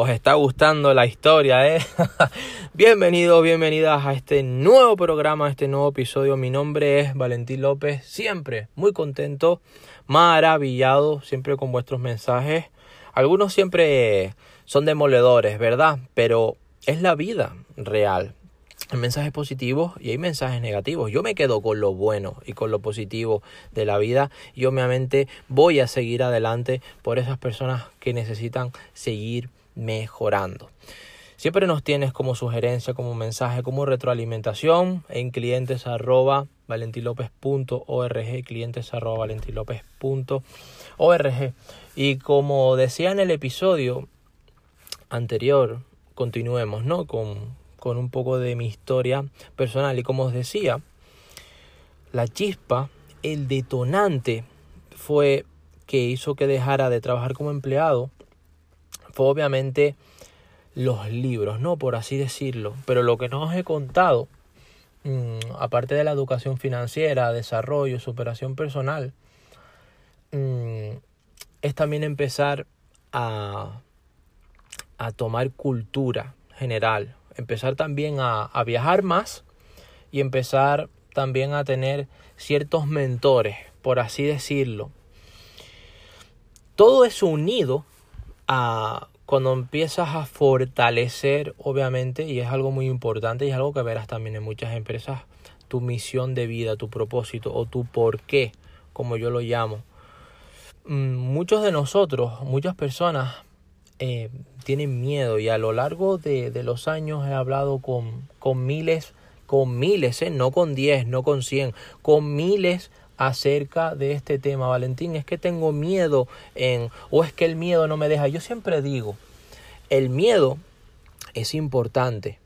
os está gustando la historia, ¿eh? Bienvenidos, bienvenidas a este nuevo programa, a este nuevo episodio. Mi nombre es Valentín López, siempre muy contento, maravillado, siempre con vuestros mensajes. Algunos siempre son demoledores, ¿verdad? Pero es la vida real. Hay mensajes positivos y hay mensajes negativos. Yo me quedo con lo bueno y con lo positivo de la vida y obviamente voy a seguir adelante por esas personas que necesitan seguir mejorando. Siempre nos tienes como sugerencia, como mensaje, como retroalimentación en clientes@valentilopez.org, clientes@valentilopez.org. Y como decía en el episodio anterior, continuemos, ¿no? con un poco de mi historia personal. Y como os decía, la chispa, el detonante fue que hizo que dejara de trabajar como empleado, fue obviamente los libros, ¿no? Por así decirlo. Pero lo que no os he contado, aparte de la educación financiera, desarrollo, superación personal, es también empezar a tomar cultura general. Empezar también a viajar más y empezar también a tener ciertos mentores, por así decirlo. Todo eso unido a cuando empiezas a fortalecer, obviamente, y es algo muy importante y es algo que verás también en muchas empresas, tu misión de vida, tu propósito o tu porqué, como yo lo llamo. Muchos de nosotros, muchas personas, tienen miedo, y a lo largo de los años he hablado con miles, no con 10, no con 100, con miles acerca de este tema. Valentín, es que tengo miedo o es que el miedo no me deja. Yo siempre digo, el miedo es importante,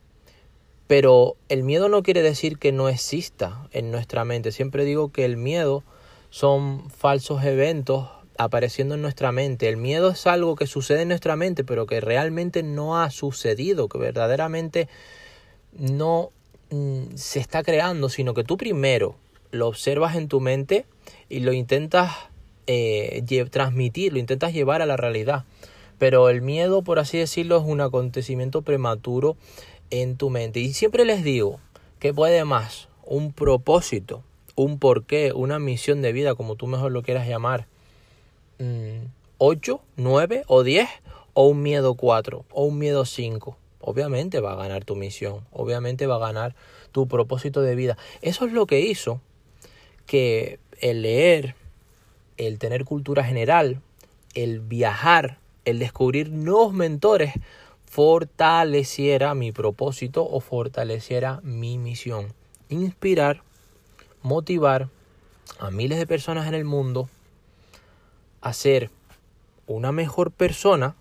pero el miedo no quiere decir que no exista en nuestra mente. Siempre digo que el miedo son falsos eventos apareciendo en nuestra mente. El miedo es algo que sucede en nuestra mente, pero que realmente no ha sucedido, que verdaderamente no se está creando, sino que tú primero lo observas en tu mente y lo intentas transmitir, lo intentas llevar a la realidad. Pero el miedo, por así decirlo, es un acontecimiento prematuro en tu mente. Y siempre les digo que puede más un propósito, un porqué, una misión de vida, como tú mejor lo quieras llamar, 8, 9 o 10, o un miedo 4 o un miedo 5. Obviamente va a ganar tu misión, obviamente va a ganar tu propósito de vida. Eso es lo que hizo que el leer, el tener cultura general, el viajar, el descubrir nuevos mentores, fortaleciera mi propósito o fortaleciera mi misión. Inspirar, motivar a miles de personas en el mundo a ser una mejor persona,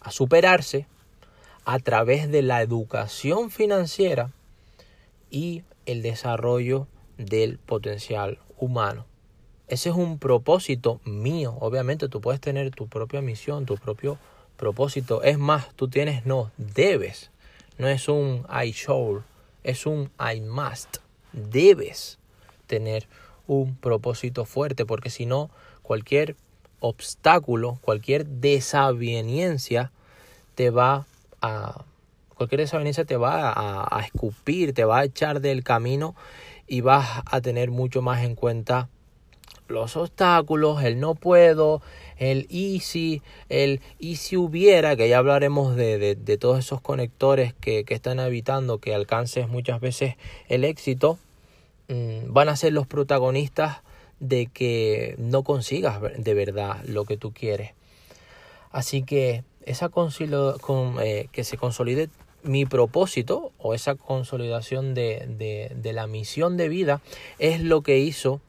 a superarse a través de la educación financiera y el desarrollo del potencial humano. Ese es un propósito mío. Obviamente tú puedes tener tu propia misión, tu propio propósito. Es más, tú tienes, no, debes. No es un I shall, es un I must. Debes tener un propósito fuerte, porque si no, cualquier obstáculo, cualquier desaveniencia te va a escupir, te va a echar del camino, y vas a tener mucho más en cuenta los obstáculos, el no puedo, el y si hubiera, que ya hablaremos de todos esos conectores que están evitando que alcances muchas veces el éxito. Van a ser los protagonistas de que no consigas de verdad lo que tú quieres. Así que que se consolide mi propósito o esa consolidación de la misión de vida es lo que hizo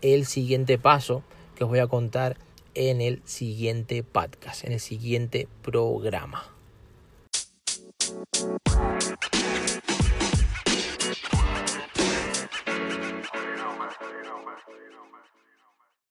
el siguiente paso que os voy a contar en el siguiente podcast, en el siguiente programa.